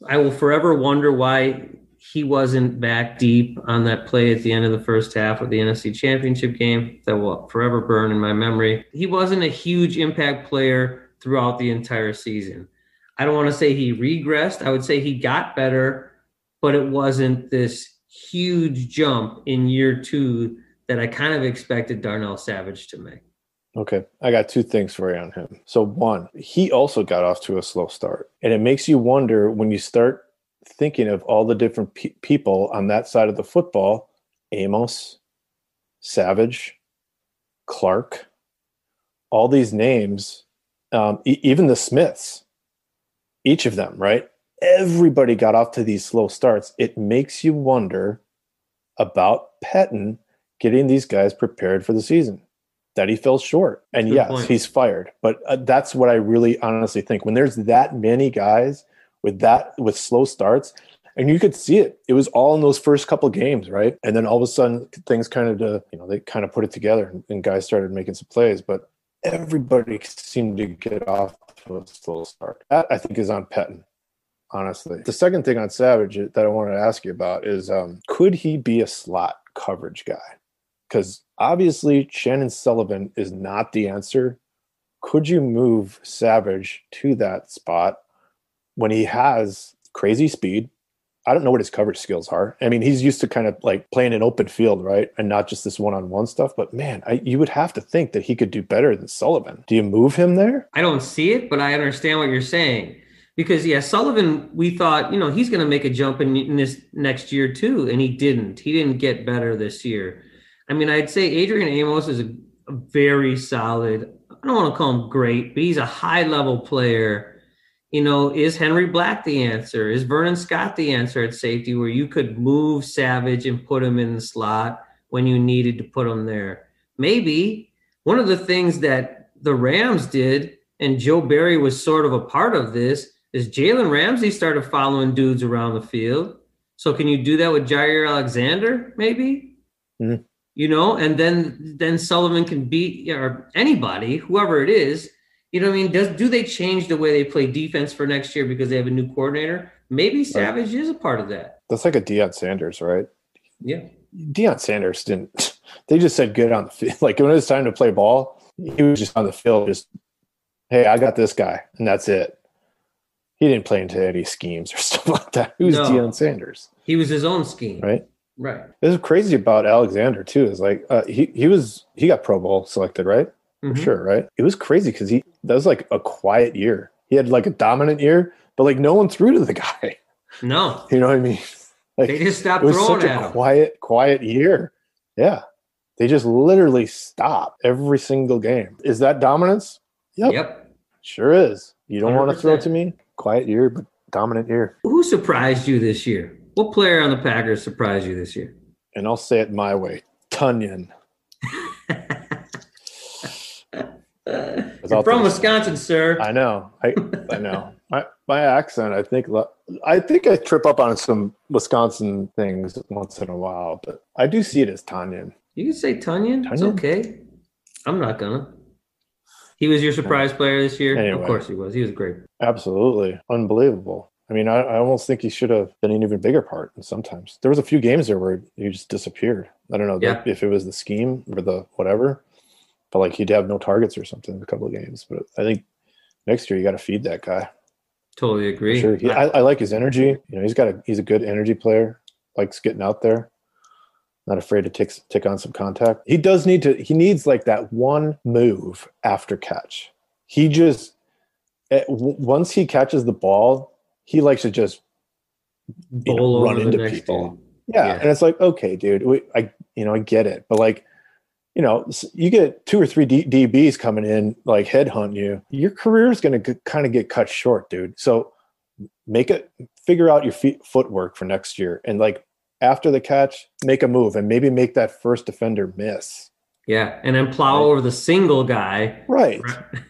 I will forever wonder why he wasn't back deep on that play at the end of the first half of the NFC Championship game. That will forever burn in my memory. He wasn't a huge impact player throughout the entire season. I don't want to say he regressed. I would say he got better, but it wasn't this huge jump in year 2 that I kind of expected Darnell Savage to make. Okay, I got 2 things for you on him. So 1, he also got off to a slow start. And it makes you wonder when you start thinking of all the different people on that side of the football, Amos, Savage, Clark, all these names, even the Smiths, each of them, right? Everybody got off to these slow starts. It makes you wonder about Pettine getting these guys prepared for the season. That he fell short. And yes, he's fired. But that's what I really honestly think. When there's that many guys with slow starts, and you could see it. It was all in those first couple games, right? And then all of a sudden, things kind of, they kind of put it together and guys started making some plays. But everybody seemed to get off to a slow start. That, I think, is on Pettine, honestly. The second thing on Savage that I wanted to ask you about is, could he be a slot coverage guy? Because obviously Shannon Sullivan is not the answer. Could you move Savage to that spot when he has crazy speed? I don't know what his coverage skills are. I mean, he's used to kind of like playing an open field, right? And not just this one-on-one stuff. But man, you would have to think that he could do better than Sullivan. Do you move him there? I don't see it, but I understand what you're saying. Because, yeah, Sullivan, we thought, you know, he's going to make a jump in this next year too. And he didn't. He didn't get better this year. I mean, I'd say Adrian Amos is a very solid, I don't want to call him great, but he's a high-level player. You know, is Henry Black the answer? Is Vernon Scott the answer at safety, where you could move Savage and put him in the slot when you needed to put him there? Maybe one of the things that the Rams did, and Joe Barry was sort of a part of this, is Jalen Ramsey started following dudes around the field. So can you do that with Jair Alexander, maybe? Mm-hmm. You know, and then Sullivan can beat, or anybody, whoever it is. You know what I mean? Do they change the way they play defense for next year because they have a new coordinator? Maybe Savage is a part of that. That's like a Deion Sanders, right? Yeah. Deion Sanders didn't – they just said good on the field. Like, when it was time to play ball, he was just on the field just, hey, I got this guy, and that's it. He didn't play into any schemes or stuff like that. Who's Deion Sanders? He was his own scheme. Right? Right. This is crazy about Alexander, too, is like he got Pro Bowl selected, right? Mm-hmm. For sure, right? It was crazy because that was like a quiet year. He had like a dominant year, but like no one threw to the guy. No. You know what I mean? Like, they just stopped throwing at him. It was such a quiet year. Yeah. They just literally stopped every single game. Is that dominance? Yep. Sure is. You don't want to throw to me? Quiet year, but dominant year. Who surprised you this year? What player on the Packers surprised you this year? And I'll say it my way. Tonyan. You're from Wisconsin, sir. I know. I know. My accent, I think I trip up on some Wisconsin things once in a while, but I do see it as Tonyan. You can say Tonyan. It's okay. I'm not going to. He was your surprise player this year? Anyway, of course he was. He was great. Absolutely. Unbelievable. I mean, I almost think he should have been an even bigger part. And sometimes there was a few games there where he just disappeared. I don't know if it was the scheme or the whatever. But like he'd have no targets or something in a couple of games. But I think next year you got to feed that guy. Totally agree. Sure. I like his energy. You know, he's a good energy player. Likes getting out there. Not afraid to take on some contact. He does need to. He needs like that one move after catch. He just once he catches the ball, he likes to just run into people. Yeah, and it's like, okay, dude, I get it, but like. You know, you get two or three DBs coming in, like headhunt you, your career is going to kind of get cut short, dude. So figure out your footwork for next year. And like after the catch, make a move and maybe make that first defender miss. Yeah. And then plow over the single guy. Right.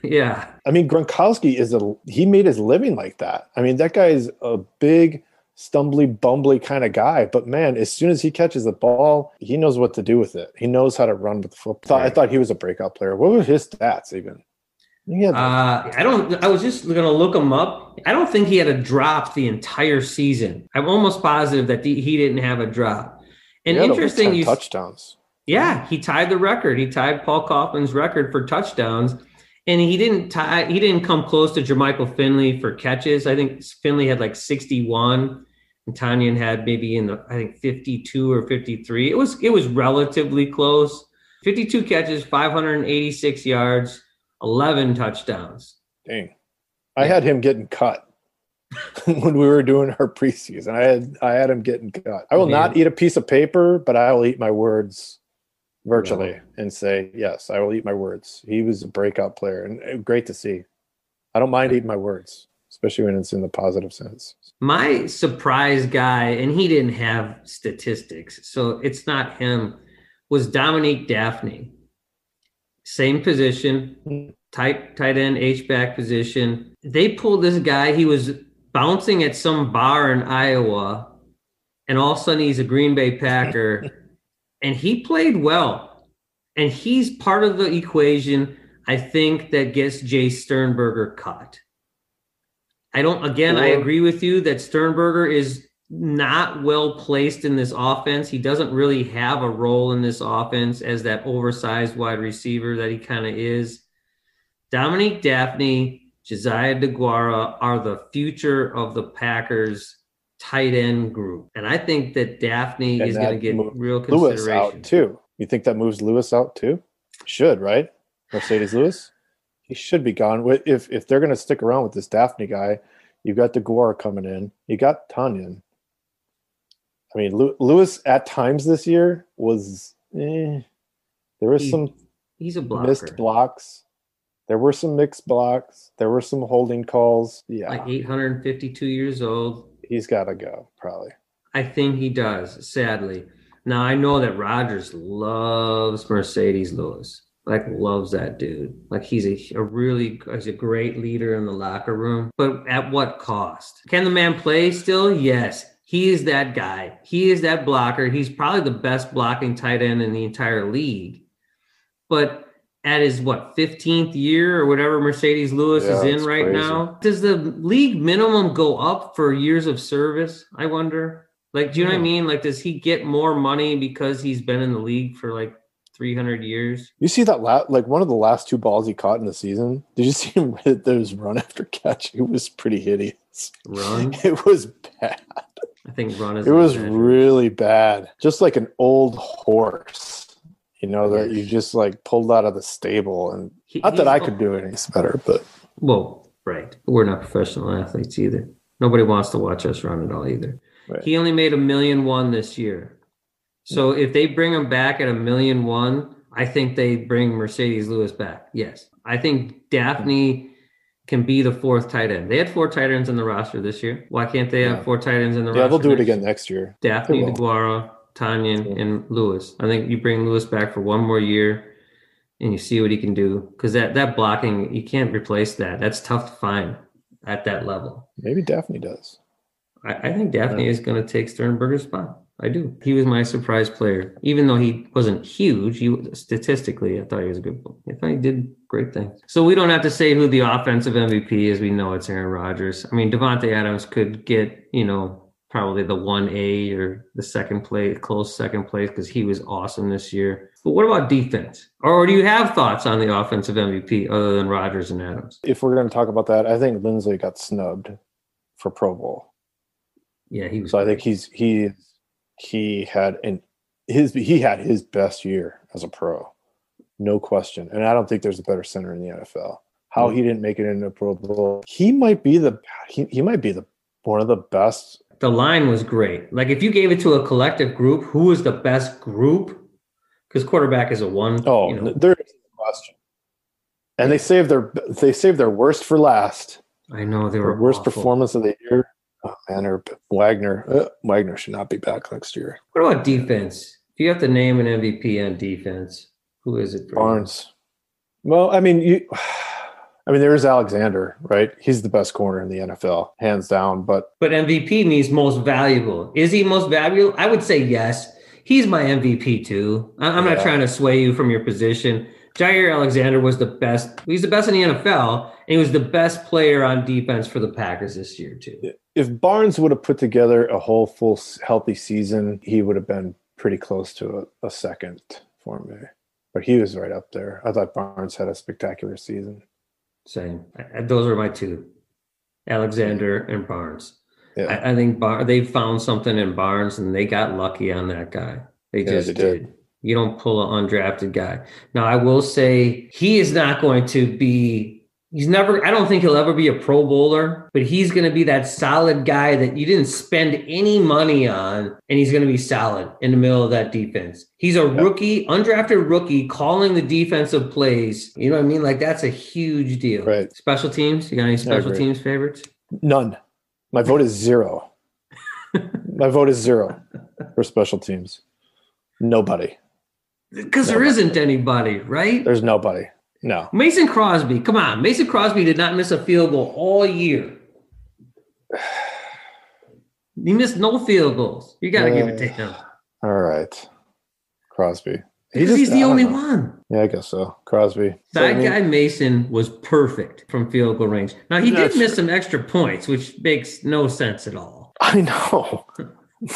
Yeah. I mean, Gronkowski he made his living like that. I mean, that guy is a big, stumbly, bumbly kind of guy, but man, as soon as he catches the ball, he knows what to do with it. He knows how to run with the football. Right. I thought he was a breakout player. What were his stats even? I was just going to look him up. I don't think he had a drop the entire season. I'm almost positive that he didn't have a drop. And interesting, 10 touchdowns. Yeah, he tied the record. He tied Paul Kaufman's record for touchdowns. And he didn't come close to Jermichael Finley for catches. I think Finley had like 61 and Tonyan had maybe 52 or 53. It was relatively close. 52 catches, 586 yards, 11 touchdowns. Dang. I had him getting cut when we were doing our preseason. I had him getting cut. I will not eat a piece of paper, but I will eat my words. Virtually and say, yes, I will eat my words. He was a breakout player and great to see. I don't mind eating my words, especially when it's in the positive sense. My surprise guy, and he didn't have statistics, so it's not him, was Dominique Dafney. Same position, tight end, H-back position. They pulled this guy. He was bouncing at some bar in Iowa, and all of a sudden he's a Green Bay Packer. And he played well, and he's part of the equation I think that gets Jay Sternberger cut. I agree with you that Sternberger is not well placed in this offense. He doesn't really have a role in this offense as that oversized wide receiver that he kind of is. Dominique Dafney, Josiah DeGuara are the future of the Packers tight end group. And I think that Dafney is going to get real consideration. Lewis out too. You think that moves Lewis out too? Should, right? Mercedes Lewis? He should be gone. If they're going to stick around with this Dafney guy, you've got DeGuara coming in. You got Tonyan. I mean, Lewis at times this year was there was he's a blocker. Missed blocks. There were some mixed blocks. There were some holding calls. Yeah. Like 852 years old. He's got to go, probably. I think he does, sadly. Now, I know that Rodgers loves Mercedes Lewis. Like, loves that dude. Like, he's a great leader in the locker room. But at what cost? Can the man play still? Yes. He is that guy. He is that blocker. He's probably the best blocking tight end in the entire league. But at his, 15th year or whatever Mercedes Lewis is in right crazy. Now. Does the league minimum go up for years of service, I wonder? Like, do you know what I mean? Like, does he get more money because he's been in the league for, 300 years? You see that, one of the last two balls he caught in the season? Did you see him with those run after catch? It was pretty hideous. Run? It was bad. I think run is... It was really bad. Just like an old horse. You know, that you just pulled out of the stable, and not that I could do any better, but right. We're not professional athletes either. Nobody wants to watch us run at all either. Right. He only made $1.1 million this year. So if they bring him back at $1.1 million, I think they bring Mercedes Lewis back. Yes. I think Dafney can be the fourth tight end. They had four tight ends in the roster this year. Why can't they have four tight ends in the roster? Yeah, they'll do it again next year. Dafney, DeGuara, Tonyan and Lewis. I think you bring Lewis back for one more year and you see what he can do. Because that blocking, you can't replace that. That's tough to find at that level. Maybe Dafney does. I think Dafney is going to take Sternberger's spot. I do. He was my surprise player. Even though he wasn't huge, statistically, I thought he was a good player. I thought he did great things. So we don't have to say who the offensive MVP is. We know it's Aaron Rodgers. I mean, Davante Adams could get, probably the 1A or the second place, close second place, because he was awesome this year. But what about defense? Or do you have thoughts on the offensive MVP other than Rodgers and Adams? If we're going to talk about that, I think Lindsley got snubbed for Pro Bowl. Yeah, he was. So I think he had his best year as a pro, no question. And I don't think there's a better center in the NFL. How he didn't make it into Pro Bowl, he might be one of the best. The line was great. Like, if you gave it to a collective group, who is the best group? Because quarterback is a one. Oh, there is a question. And they saved their worst for last. I know they were worst awful. Performance of the year. Oh, man, or Wagner. Wagner should not be back next year. What about defense? If you have to name an MVP on defense, who is it? Barnes. You? Well, I mean, there is Alexander, right? He's the best corner in the NFL, hands down. But MVP means most valuable. Is he most valuable? I would say yes. He's my MVP too. I'm not trying to sway you from your position. Jair Alexander was the best. He's the best in the NFL, and he was the best player on defense for the Packers this year too. If Barnes would have put together a whole full healthy season, he would have been pretty close to a second for me. But he was right up there. I thought Barnes had a spectacular season. Same. Those are my two, Alexander and Barnes. Yeah. I think they found something in Barnes, and they got lucky on that guy. They did. You don't pull an undrafted guy. Now, I will say he is not going to be – I don't think he'll ever be a Pro Bowler, but he's going to be that solid guy that you didn't spend any money on, and he's going to be solid in the middle of that defense. He's a rookie, undrafted rookie, calling the defensive plays. You know what I mean? Like, that's a huge deal. Right. Special teams? You got any special teams favorites? None. My vote is zero. My vote is zero for special teams. Nobody. Because there isn't anybody, right? There's nobody. No. Mason Crosby. Come on. Mason Crosby did not miss a field goal all year. He missed no field goals. You got to give it to him. All right. Crosby. He's the only one. Yeah, I guess so. Crosby. That guy, Mason, was perfect from field goal range. Now, he did miss some extra points, which makes no sense at all. I know.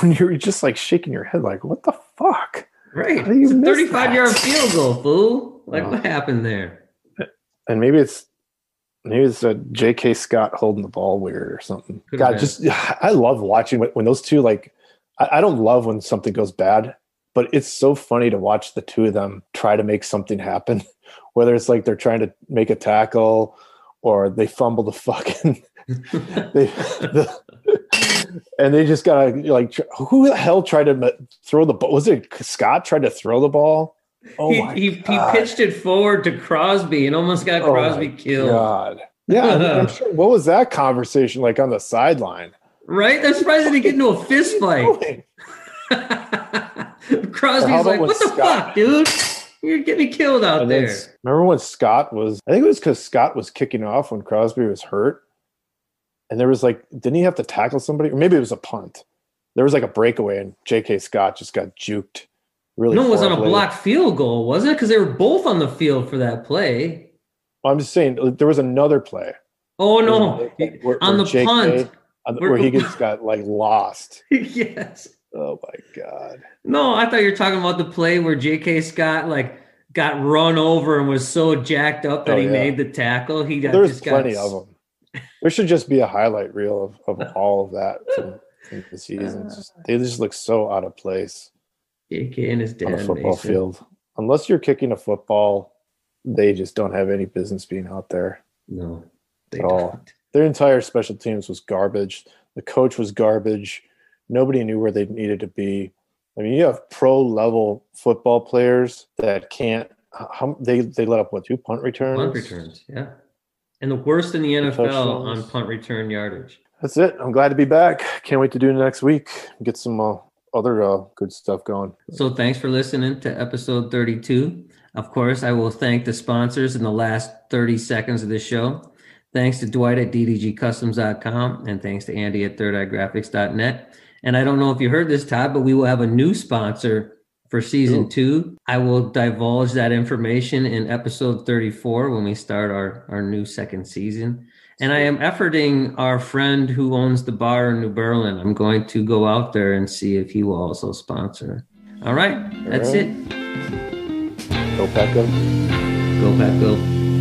When you're just like shaking your head like, what the fuck? Right. It's a 35-yard field goal, fool. Like, what happened there? And maybe it's a J.K. Scott holding the ball weird or something. I love watching when those two, like, I don't love when something goes bad, but it's so funny to watch the two of them try to make something happen, whether it's like they're trying to make a tackle or they fumble the fucking and they just got to, like, who the hell tried to throw the ball? Was it Scott tried to throw the ball? Oh, he pitched it forward to Crosby and almost got Crosby killed. God. Yeah, I mean, I'm sure. What was that conversation like on the sideline? Right? I'm surprised they didn't get into a fist fight. Crosby's like, what the fuck, dude? You're getting me killed out there. Remember when Scott was, I think it was because Scott was kicking off when Crosby was hurt. And there was like, didn't he have to tackle somebody? Or maybe it was a punt. There was like a breakaway and J.K. Scott just got juked. Really no, it was on a blocked field goal, wasn't it? Because they were both on the field for that play. Well, I'm just saying, there was another play. Oh, no. On the punt. Where he just got like lost. Yes. Oh, my God. No, I thought you were talking about the play where J.K. Scott like got run over and was so jacked up that he made the tackle. There's plenty of them. There should just be a highlight reel of all of that from the season. They just look so out of place. J.K. and his dad on a football field. Unless you're kicking a football, they just don't have any business being out there. No, they don't. Their entire special teams was garbage. The coach was garbage. Nobody knew where they needed to be. I mean, you have pro-level football players that can't – they let up, what, two punt returns? Punt returns, yeah. And the worst in the NFL on punt return yardage. That's it. I'm glad to be back. Can't wait to do it next week. Get some other good stuff going. So thanks for listening to episode 32. Of course, I will thank the sponsors in the last 30 seconds of this show. Thanks to Dwight at ddgcustoms.com and thanks to Andy at thirdeyegraphics.net. And I don't know if you heard this, Todd, but we will have a new sponsor for season two. I will divulge that information in episode 34 when we start our new second season. And I am efforting our friend who owns the bar in New Berlin. I'm going to go out there and see if he will also sponsor. All right, that's it. Go Pack Go. Go Pack Go.